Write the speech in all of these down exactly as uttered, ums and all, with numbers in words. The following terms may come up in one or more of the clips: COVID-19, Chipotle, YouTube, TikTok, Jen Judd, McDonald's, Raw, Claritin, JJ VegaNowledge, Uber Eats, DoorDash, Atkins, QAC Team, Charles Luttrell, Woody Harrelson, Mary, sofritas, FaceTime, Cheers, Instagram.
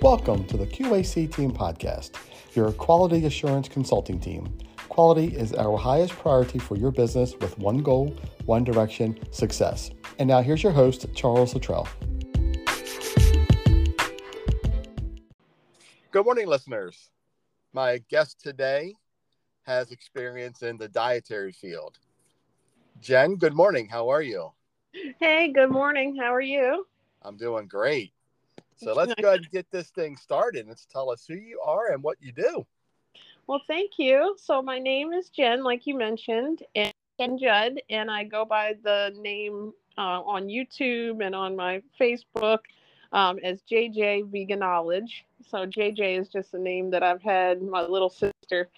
Welcome to the Q A C Team Podcast, your quality assurance consulting team. Quality is our highest priority for your business with one goal, one direction, success. And now here's your host, Charles Luttrell. Good morning, listeners. My guest today has experience in the dietary field. Jen, good morning. How are you? Hey, good morning. How are you? I'm doing great. So let's go ahead and get this thing started. Let's tell us who you are and what you do. Well, thank you. So my name is Jen, like you mentioned, and Jen Judd, and I go by the name uh, on YouTube and on my Facebook um, as J J VegaNowledge. So J J is just a name that I've had. My little sister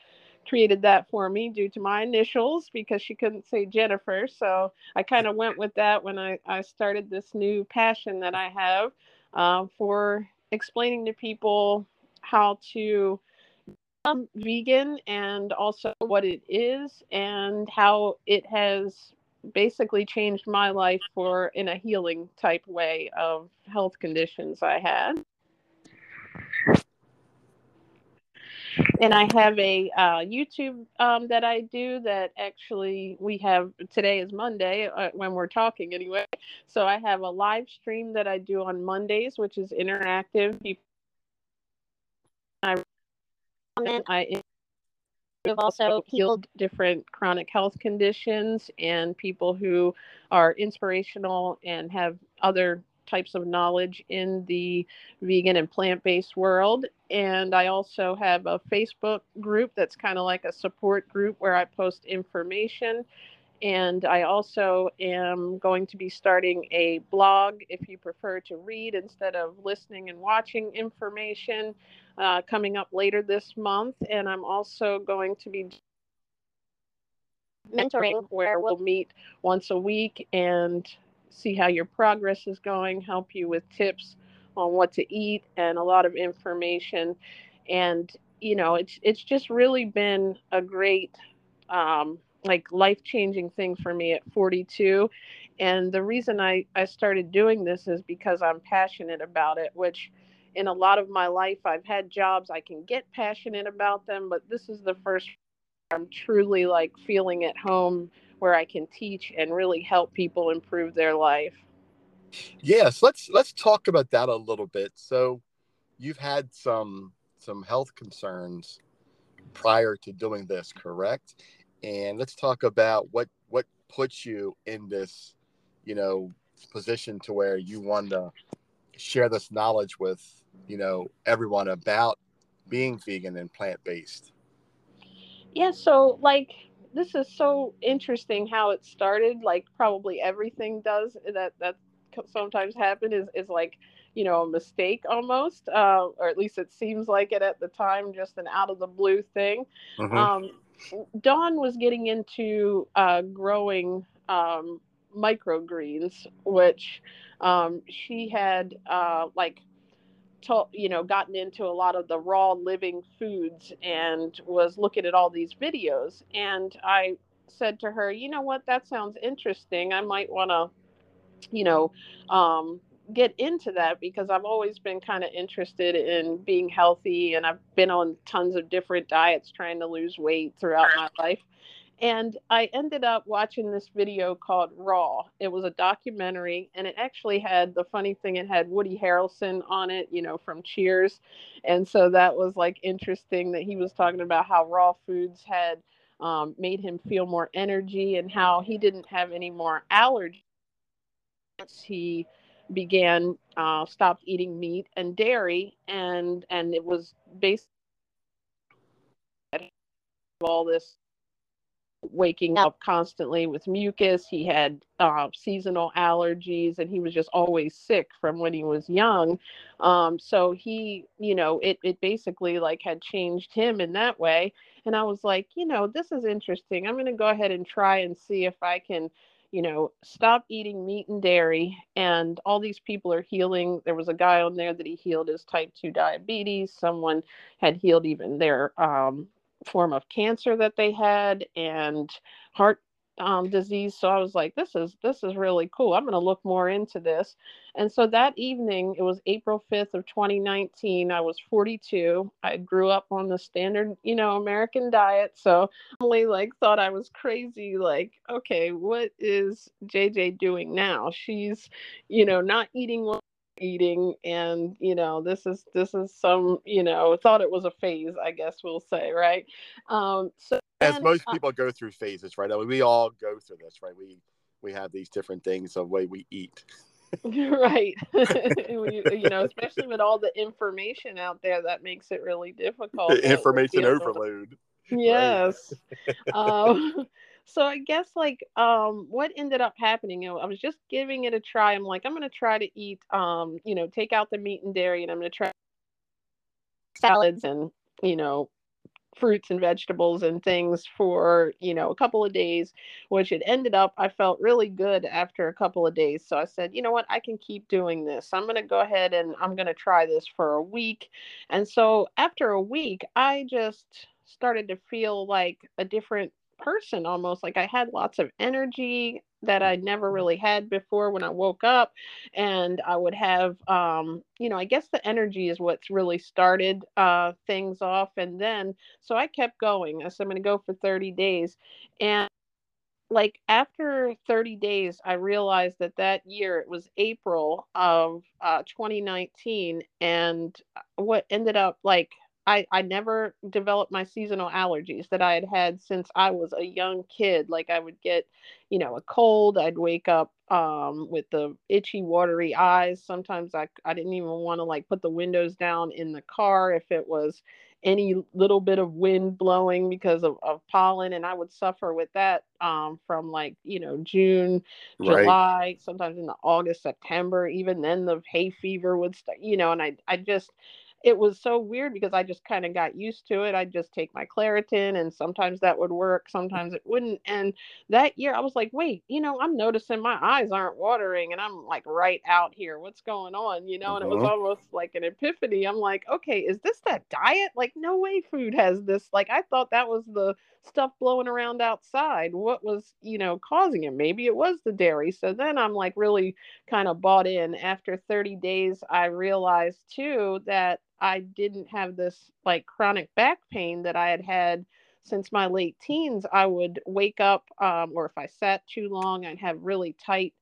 created that for me due to my initials because she couldn't say Jennifer. So I kind of went with that when I, I started this new passion that I have. Uh, for explaining to people how to become vegan and also what it is and how it has basically changed my life for in a healing type way of health conditions I had. And I have a uh, YouTube um, that I do that actually we have today is Monday uh, when we're talking anyway. So I have a live stream that I do on Mondays, which is interactive. People, I I have also healed different chronic health conditions and people who are inspirational and have other types of knowledge in the vegan and plant-based world. And I also have a Facebook group that's kind of like a support group where I post information. And I also am going to be starting a blog if you prefer to read instead of listening and watching information uh, coming up later this month. And I'm also going to be mentoring where we'll meet once a week and see how your progress is going, help you with tips on what to eat and a lot of information. And, you know, it's it's just really been a great, um, like, life-changing thing for me at forty-two. And the reason I, I started doing this is because I'm passionate about it, which in a lot of my life I've had jobs I can get passionate about them, but this is the first I'm truly, like, feeling at home where I can teach and really help people improve their life. Yes, let's let's talk about that a little bit. So you've had some some health concerns prior to doing this, correct? And let's talk about what what puts you in this, you know, position to where you want to share this knowledge with, you know, everyone about being vegan and plant-based. Yeah, so like this is so interesting how it started. Like probably everything does that that sometimes happen is, is like, you know, a mistake almost, uh, or at least it seems like it at the time, just an out of the blue thing. Mm-hmm. Um, Dawn was getting into uh, growing um, microgreens, which um, she had uh, like To, you know, gotten into a lot of the raw living foods and was looking at all these videos. And I said to her, you know what, that sounds interesting. I might want to, you know, um, get into that because I've always been kind of interested in being healthy. And I've been on tons of different diets trying to lose weight throughout my life. And I ended up watching this video called Raw. It was a documentary, and it actually had, the funny thing, it had Woody Harrelson on it, you know, from Cheers. And so that was, like, interesting that he was talking about how raw foods had um, made him feel more energy and how he didn't have any more allergies once he began, uh, stopped eating meat and dairy. And, and it was basically all this waking up constantly with mucus. He had uh, seasonal allergies, and he was just always sick from when he was young. Um, so he, you know, it it basically like had changed him in that way. And I was like, you know, this is interesting. I'm going to go ahead and try and see if I can, you know, stop eating meat and dairy. And all these people are healing. There was a guy on there that he healed his type two diabetes. Someone had healed even their um, form of cancer that they had, and heart um, disease. So I was like, this is, this is really cool. I'm going to look more into this. And so that evening, it was April fifth of twenty nineteen. I was forty-two. I grew up on the standard, you know, American diet. So I only like thought I was crazy. Like, okay, what is J J doing now? She's, you know, not eating well. eating and you know this is this is some you know thought it was a phase, I guess we'll say, right? Um so as then, most uh, people go through phases, right? I mean, we all go through this, right? We we have these different things of the way we eat. Right. you, you know especially with all the information out there, that makes it really difficult. Information overload. Yes. Right. um So I guess like um, what ended up happening, you know, I was just giving it a try. I'm like, I'm going to try to eat, um, you know, take out the meat and dairy, and I'm going to try salads and, you know, fruits and vegetables and things for, you know, a couple of days, which it ended up, I felt really good after a couple of days. So I said, you know what, I can keep doing this. I'm going to go ahead and I'm going to try this for a week. And so after a week, I just started to feel like a different person, almost like I had lots of energy that I never really had before when I woke up. And I would have, um, you know, I guess the energy is what's really started uh, things off. And then, so I kept going. I said, I'm going to go for thirty days. And like after thirty days, I realized that that year, it was April of uh, twenty nineteen. And what ended up like, I, I never developed my seasonal allergies that I had had since I was a young kid. Like I would get, you know, a cold. I'd wake up um, with the itchy, watery eyes. Sometimes I, I didn't even want to like put the windows down in the car if it was any little bit of wind blowing because of, of pollen. And I would suffer with that um, from like, you know, June, July, right. Sometimes in the August, September, even then the hay fever would start, you know, and I, I just... It was so weird because I just kind of got used to it. I'd just take my Claritin and sometimes that would work. Sometimes it wouldn't. And that year I was like, wait, you know, I'm noticing my eyes aren't watering and I'm like right out here. What's going on? You know, and uh-huh. It was almost like an epiphany. I'm like, okay, is this that diet? Like no way food has this. Like I thought that was the stuff blowing around outside. What was, you know, causing it? Maybe it was the dairy. So then I'm like really kind of bought in. After thirty days, I realized too that I didn't have this like chronic back pain that I had had since my late teens. I would wake up um, or if I sat too long, I'd have really tight,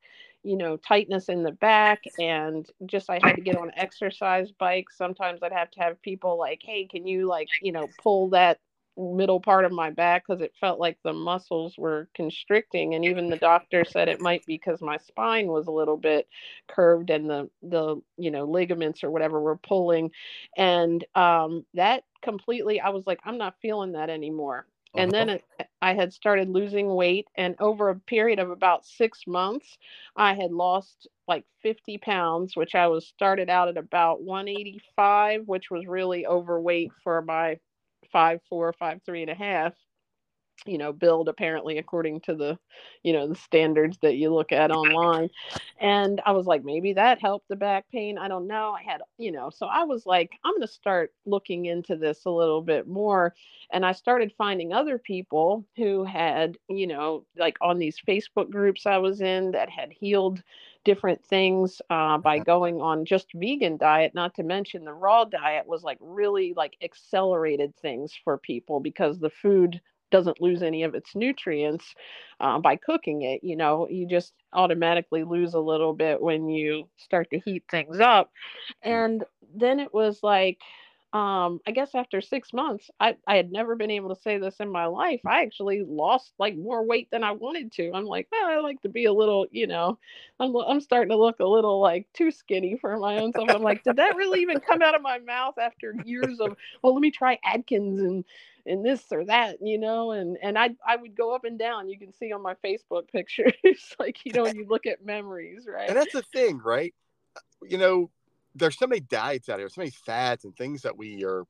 you know, tightness in the back, and just, I had to get on exercise bikes. Sometimes I'd have to have people like, hey, can you like, you know, pull that middle part of my back, because it felt like the muscles were constricting. And even the doctor said it might be because my spine was a little bit curved and the the you know ligaments or whatever were pulling. And um that completely, I was like, I'm not feeling that anymore. Uh-huh. And then it, I had started losing weight, and over a period of about six months, I had lost like fifty pounds, which I was started out at about one eighty-five, which was really overweight for my five, four, five, three and a half, you know, build apparently according to the, you know, the standards that you look at online. And I was like, maybe that helped the back pain. I don't know. I had, you know, so I was like, I'm going to start looking into this a little bit more. And I started finding other people who had, you know, like on these Facebook groups I was in that had healed different things uh, by going on just vegan diet, not to mention the raw diet was like really like accelerated things for people because the food doesn't lose any of its nutrients uh, by cooking it. You know, you just automatically lose a little bit when you start to heat things up. And then it was like, um, I guess after six months, I, I had never been able to say this in my life. I actually lost like more weight than I wanted to. I'm like, well, I like to be a little, you know, I'm, I'm starting to look a little like too skinny for my own self. I'm like, did that really even come out of my mouth after years of, well, let me try Atkins and, and this or that, you know, and, and I, I would go up and down. You can see on my Facebook pictures, like, you know, you look at memories, right? And that's the thing, right? You know, there's so many diets out here, so many fads and things that we are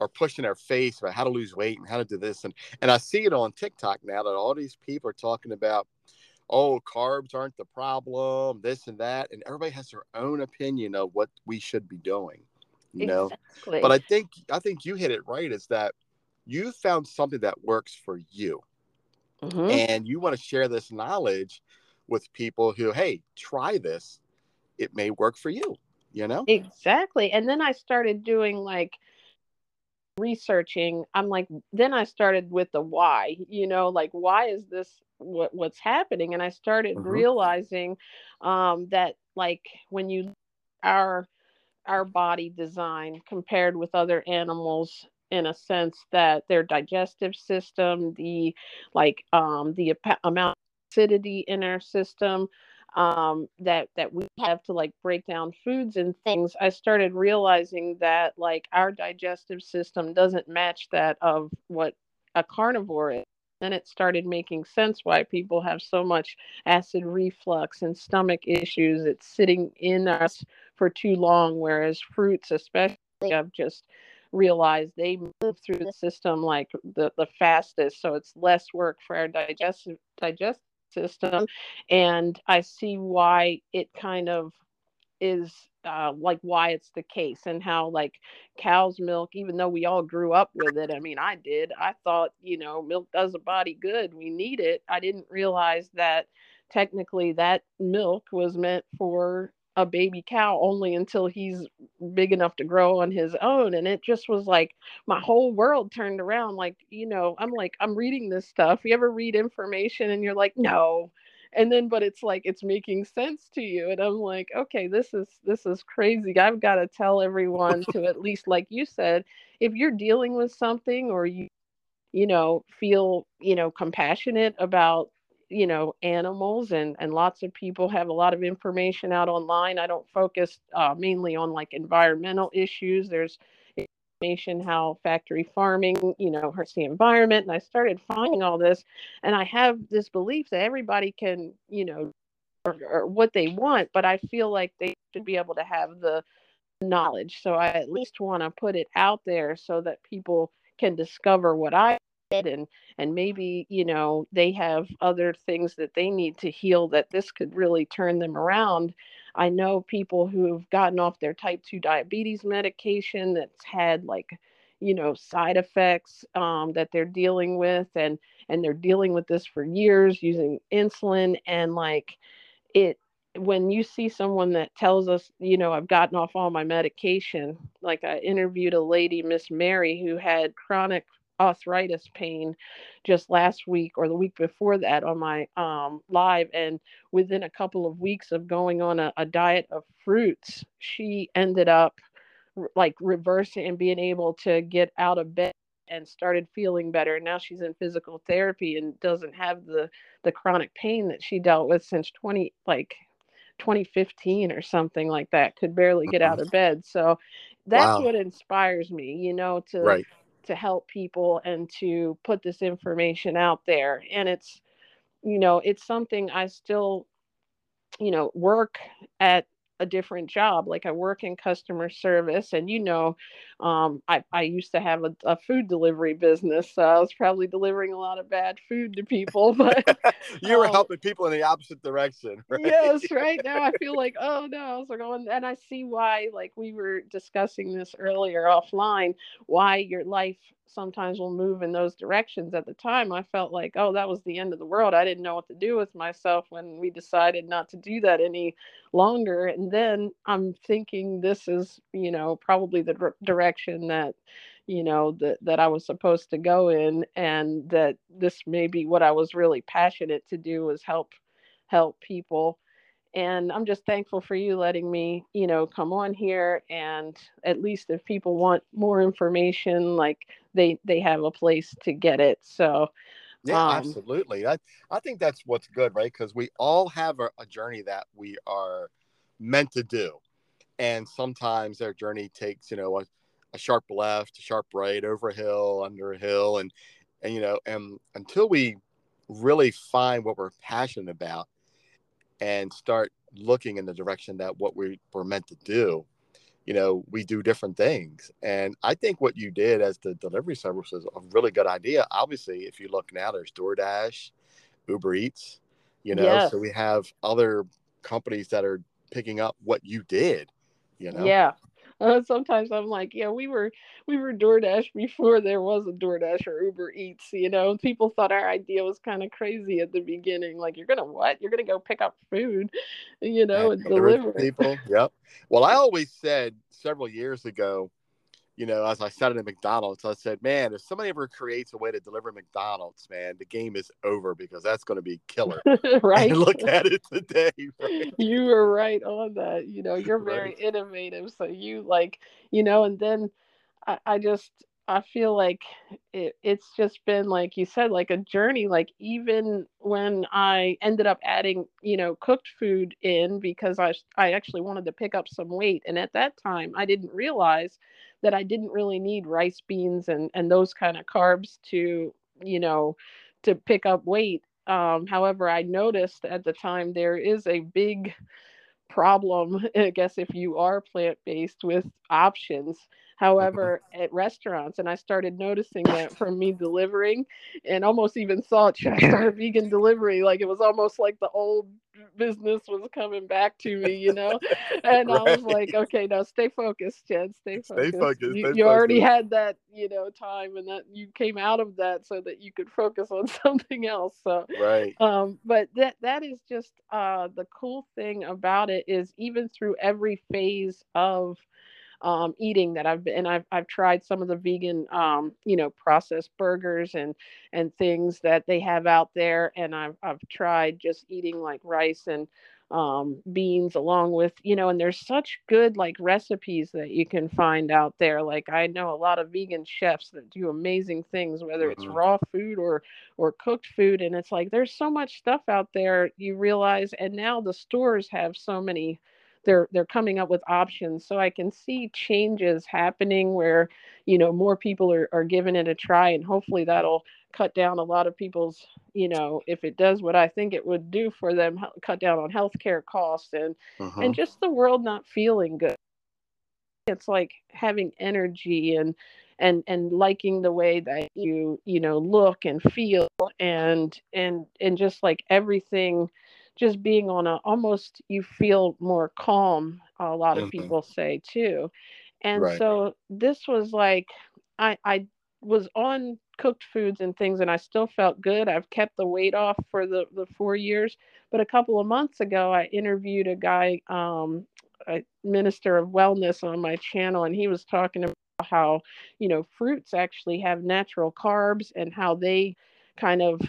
are pushing our face about how to lose weight and how to do this. And, and I see it on TikTok now that all these people are talking about, oh, carbs aren't the problem, this and that. And everybody has their own opinion of what we should be doing, you know? Exactly. But I think, I think you hit it right, is that you found something that works for you. Mm-hmm. And you want to share this knowledge with people who, hey, try this. It may work for you, you know? Exactly. And then I started doing like researching. I'm like, then I started with the why, you know, like, why is this what, what's happening? And I started mm-hmm. realizing um, that like when you our our body design compared with other animals, in a sense that their digestive system, the like um, the ap- amount of acidity in our system um, that, that we have to like break down foods and things, I started realizing that like our digestive system doesn't match that of what a carnivore is. Then it started making sense why people have so much acid reflux and stomach issues. It's sitting in us for too long, whereas fruits especially have just realized they move through the system like the, the fastest. So it's less work for our digestive, digestive system. And I see why it kind of is uh, like why it's the case, and how like cow's milk, even though we all grew up with it. I mean, I did, I thought, you know, milk does the body good. We need it. I didn't realize that technically that milk was meant for a baby cow only until he's big enough to grow on his own. And it just was like my whole world turned around. Like, you know, I'm like, I'm reading this stuff. You ever read information and you're like, no. And then, but it's like, it's making sense to you. And I'm like, okay, this is, this is crazy. I've got to tell everyone to at least, like you said, if you're dealing with something or you, you know, feel, you know, compassionate about, you know, animals, and, and lots of people have a lot of information out online. I don't focus uh, mainly on like environmental issues. There's information how factory farming, you know, hurts the environment. And I started finding all this, and I have this belief that everybody can, you know, or, or what they want, but I feel like they should be able to have the knowledge. So I at least want to put it out there so that people can discover what I and and maybe, you know, they have other things that they need to heal that this could really turn them around. I know people who have gotten off their type two diabetes medication that's had like, you know, side effects um, that they're dealing with, and and they're dealing with this for years using insulin. And like it, when you see someone that tells us, you know, I've gotten off all my medication, like I interviewed a lady, Miss Mary, who had chronic arthritis pain just last week or the week before that on my um, live. And within a couple of weeks of going on a, a diet of fruits, she ended up re- like reversing and being able to get out of bed and started feeling better. Now she's in physical therapy and doesn't have the, the chronic pain that she dealt with since twenty, like twenty fifteen or something like that, could barely get out of bed. So that's wow. what inspires me, you know, to right. to help people and to put this information out there. And it's, you know, it's something I still, you know, work at a different job. Like I work in customer service, and, you know, um, I, I used to have a, a food delivery business. So I was probably delivering a lot of bad food to people, but you were um, helping people in the opposite direction. Right? Yes. Right now I feel like, oh no, I was like, oh, and I see why, like we were discussing this earlier offline, why your life sometimes will move in those directions. At the time, I felt like, oh, that was the end of the world. I didn't know what to do with myself when we decided not to do that any longer. And then I'm thinking this is, you know, probably the r- direction that, you know, that, that I was supposed to go in, and that this may be what I was really passionate to do, was help, help people. And I'm just thankful for you letting me, you know, come on here. And at least if people want more information, like they, they have a place to get it. So, yeah, um, absolutely. I, I think that's what's good, right? Because we all have a, a journey that we are meant to do. And sometimes their journey takes, you know, a, a sharp left, a sharp right, over a hill, under a hill. And, and, you know, and until we really find what we're passionate about and start looking in the direction that what we were meant to do, you know, we do different things. And I think what you did as the delivery service is a really good idea. Obviously, if you look now, there's DoorDash, Uber Eats, you know, yes. so we have other companies that are picking up what you did, you know? Yeah. Uh, sometimes I'm like, yeah, we were we were DoorDash before there was a DoorDash or Uber Eats, you know. People thought our idea was kind of crazy at the beginning. Like, you're going to what? You're going to go pick up food, you know, and, and deliver people. Yep. Well, I always said several years ago, you know, as I sat at McDonald's, I said, man, if somebody ever creates a way to deliver McDonald's, man, the game is over, because that's going to be killer. Right. And look at it today. Right? You were right on that. You know, you're very right. innovative. So you like, you know, and then I, I just, I feel like it, it's just been, like you said, like a journey. Like, even when I ended up adding, you know, cooked food in, because I, I actually wanted to pick up some weight. And at that time, I didn't realize that I didn't really need rice, beans, and, and those kind of carbs to, you know, to pick up weight. Um, however, I noticed at the time there is a big problem, I guess, if you are plant-based, with options. However, at restaurants, and I started noticing that from me delivering, and almost even saw it check our vegan delivery. Like, it was almost like the old business was coming back to me, you know? And right. I was like, okay, now stay focused, Jen, stay focused. Stay focused you stay you focused. Already had that, you know, time, and that you came out of that so that you could focus on something else. So, right. Um, but that, that is just uh, the cool thing about it, is even through every phase of Um, eating that I've been, and I've, I've tried some of the vegan, um, you know, processed burgers and, and things that they have out there. And I've, I've tried just eating like rice and um, beans along with, you know, and there's such good like recipes that you can find out there. Like, I know a lot of vegan chefs that do amazing things, whether mm-hmm. it's raw food or, or cooked food. And it's like, there's so much stuff out there, you realize. And now the stores have so many, They're they're coming up with options. So I can see changes happening where, you know, more people are, are giving it a try, and hopefully that'll cut down a lot of people's, you know, if it does what I think it would do for them, cut down on healthcare costs and uh-huh. and just the world not feeling good. It's like having energy and and and liking the way that you, you know, look and feel and and and just like everything. Just being on a, almost, you feel more calm, a lot of mm-hmm. people say too. And right. so this was like, I, I was on cooked foods and things, and I still felt good. I've kept the weight off for the, the four years. But a couple of months ago, I interviewed a guy, um, a minister of wellness on my channel, and he was talking about how, you know, fruits actually have natural carbs, and how they kind of,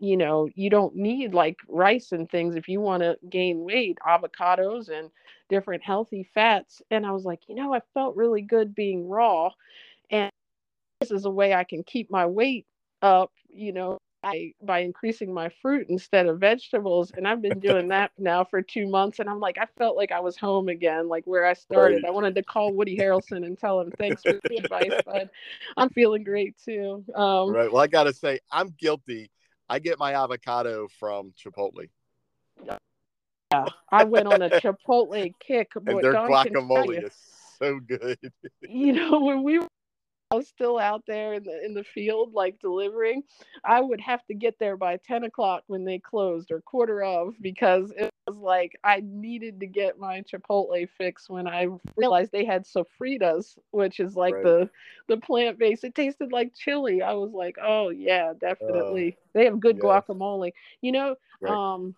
you know, you don't need like rice and things if you want to gain weight, avocados and different healthy fats. And I was like, you know, I felt really good being raw, and this is a way I can keep my weight up, you know, I, by increasing my fruit instead of vegetables. And I've been doing that now for two months. And I'm like, I felt like I was home again, like where I started. Right. I wanted to call Woody Harrelson and tell him, thanks for the advice, bud. I'm feeling great too. Um, right. Well, I got to say, I'm guilty. I get my avocado from Chipotle. Yeah, I went on a Chipotle kick. And their guacamole is so good. You know, when we were still out there in the in the field, like delivering, I would have to get there by ten o'clock when they closed, or quarter of, because it was like I needed to get my Chipotle fix when I realized they had sofritas, which is like right. the the plant-based. It tasted like chili. I was like, oh yeah, definitely. Uh, they have good yes. guacamole. You know, right. um,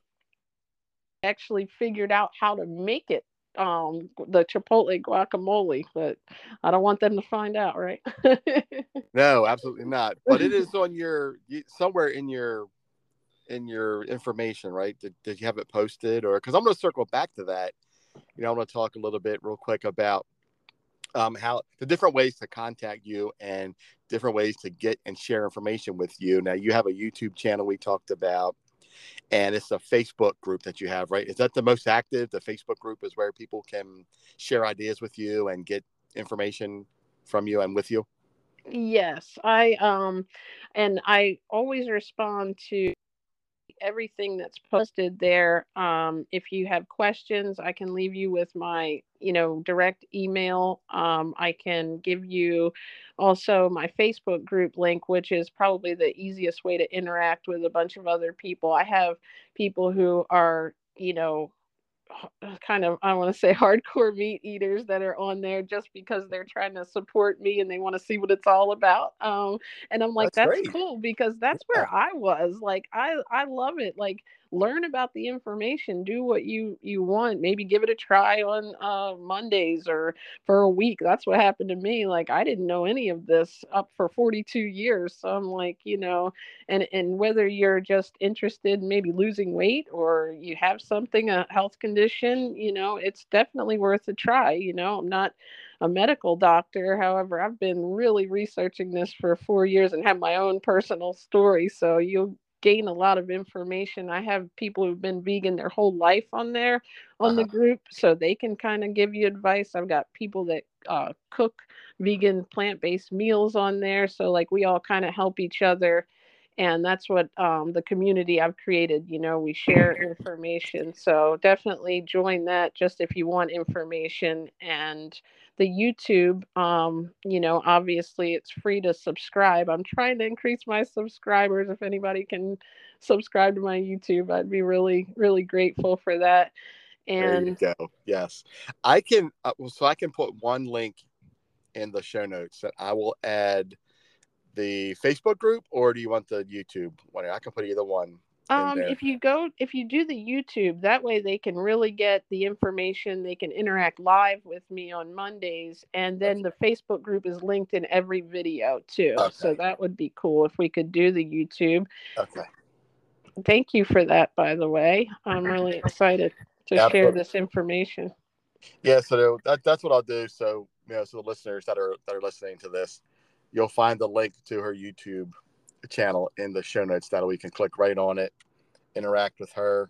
actually figured out how to make it. Um, the Chipotle guacamole, but I don't want them to find out, right? No, absolutely not. But it is on your somewhere in your in your information, right? Did, did you have it posted, or because I'm going to circle back to that? You know, I want to talk a little bit real quick about um, how the different ways to contact you and different ways to get and share information with you. Now, you have a YouTube channel we talked about. And it's a Facebook group that you have, right? Is that the most active? The Facebook group is where people can share ideas with you and get information from you and with you? Yes. I um, and I always respond to everything that's posted there. Um, if you have questions, I can leave you with my, you know, direct email. Um, I can give you also my Facebook group link, which is probably the easiest way to interact with a bunch of other people. I have people who are, you know, kind of, I want to say, hardcore meat eaters that are on there just because they're trying to support me and they want to see what it's all about. Um, and I'm like, that's, that's cool, because that's yeah. where I was. Like, I, I love it. Like, learn about the information, do what you, you want, maybe give it a try on uh, Mondays or for a week. That's what happened to me. Like, I didn't know any of this up for forty-two years. So I'm like, you know, and, and whether you're just interested in maybe losing weight or you have something, a health condition, you know, it's definitely worth a try. You know, I'm not a medical doctor. However, I've been really researching this for four years and have my own personal story. So you'll gain a lot of information. I have people who've been vegan their whole life on there, on uh-huh. the group, so they can kind of give you advice. I've got people that uh, cook vegan plant-based meals on there. So like, we all kind of help each other. And that's what um, the community I've created, you know, we share information. So definitely join that just if you want information. And the YouTube, um, you know, obviously it's free to subscribe. I'm trying to increase my subscribers. If anybody can subscribe to my YouTube, I'd be really, really grateful for that. And there you go. Yes, I can. Uh, so I can put one link in the show notes that I will add. The Facebook group, or do you want the YouTube one? I can put either one. Um, if you go, if you do the YouTube, that way they can really get the information. They can interact live with me on Mondays, and then the Facebook group is linked in every video too. Okay. So that would be cool if we could do the YouTube. Okay. Thank you for that, by the way. I'm really excited to Absolutely. share this information. Yeah, so that, that's what I'll do. So, you know, so the listeners that are that are listening to this, you'll find the link to her YouTube channel in the show notes. That we can click right on it, interact with her,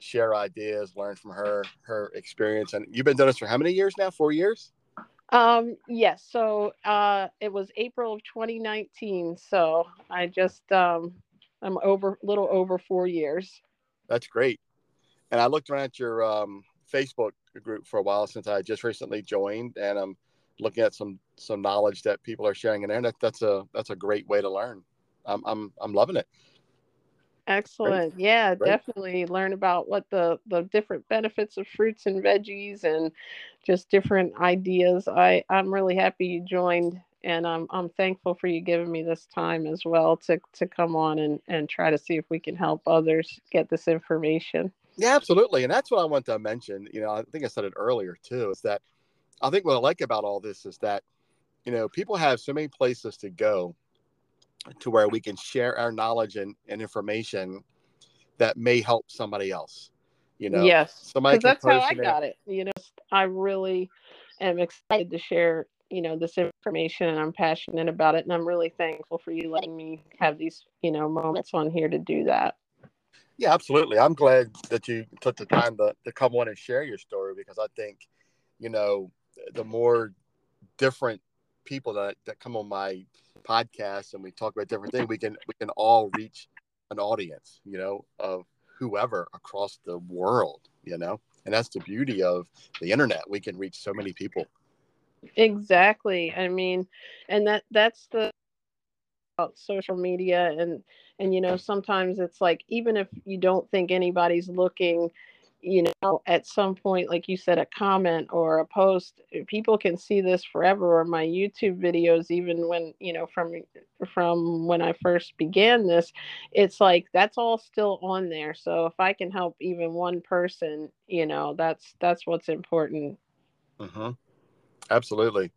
share ideas, learn from her, her experience. And you've been doing this for how many years now? Four years? Um, yes. So uh, it was April of twenty nineteen. So I just, um, I'm over, little over four years. That's great. And I looked around at your um, Facebook group for a while, since I just recently joined, and I'm looking at some, some knowledge that people are sharing in there. That, that's a, that's a great way to learn. I'm, I'm, I'm loving it. Excellent. Great. Yeah, great. Definitely learn about what the, the different benefits of fruits and veggies and just different ideas. I, I'm really happy you joined, and I'm, I'm thankful for you giving me this time as well to, to come on and, and try to see if we can help others get this information. Yeah, absolutely. And that's what I want to mention. You know, I think I said it earlier too, is that I think what I like about all this is that, you know, people have so many places to go to where we can share our knowledge and, and information that may help somebody else, you know? Yes, because that's how I got it. You know, I really am excited to share, you know, this information, and I'm passionate about it. And I'm really thankful for you letting me have these, you know, moments on here to do that. Yeah, absolutely. I'm glad that you took the time to, to come on and share your story, because I think, you know, the more different people that, that come on my podcast and we talk about different things, we can we can all reach an audience, you know, of whoever across the world, you know, and that's the beauty of the internet. We can reach so many people. Exactly. I mean, and that that's the about social media, and and you know, sometimes it's like, even if you don't think anybody's looking, you know, at some point, like you said, a comment or a post, people can see this forever. Or my YouTube videos, even when, you know, from, from when I first began this, it's like, that's all still on there. So if I can help even one person, you know, that's, that's what's important. Mm-hmm. Absolutely.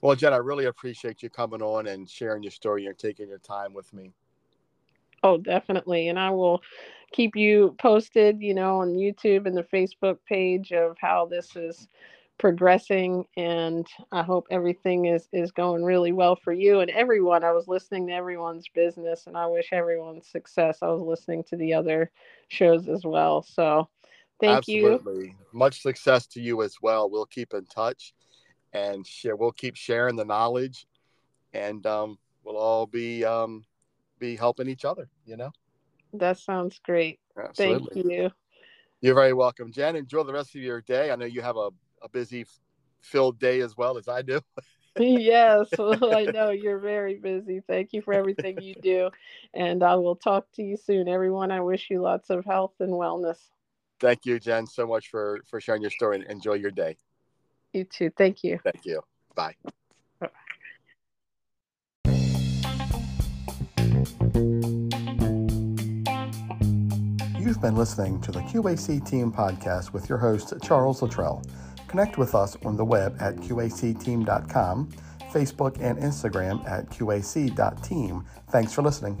Well, Jen, I really appreciate you coming on and sharing your story and taking your time with me. Oh, definitely. And I will keep you posted, you know, on YouTube and the Facebook page of how this is progressing. And I hope everything is, is going really well for you and everyone. I was listening to everyone's business, and I wish everyone success. I was listening to the other shows as well. So thank Absolutely. you. Absolutely. Much success to you as well. We'll keep in touch and share. We'll keep sharing the knowledge, and um, we'll all be, um, be helping each other, you know? That sounds great. Absolutely. Thank you. You're very welcome, Jen. Enjoy the rest of your day. I know you have a, a busy filled day as well as I do. Yes, well, I know you're very busy. Thank you for everything you do. And I will talk to you soon. Everyone, I wish you lots of health and wellness. Thank you, Jen, so much for, for sharing your story, and enjoy your day. You too. Thank you. Thank you. Bye. You've been listening to the Q A C Team podcast with your host, Charles Luttrell. Connect with us on the web at Q A C team dot com, Facebook and Instagram at Q A C dot team. Thanks for listening.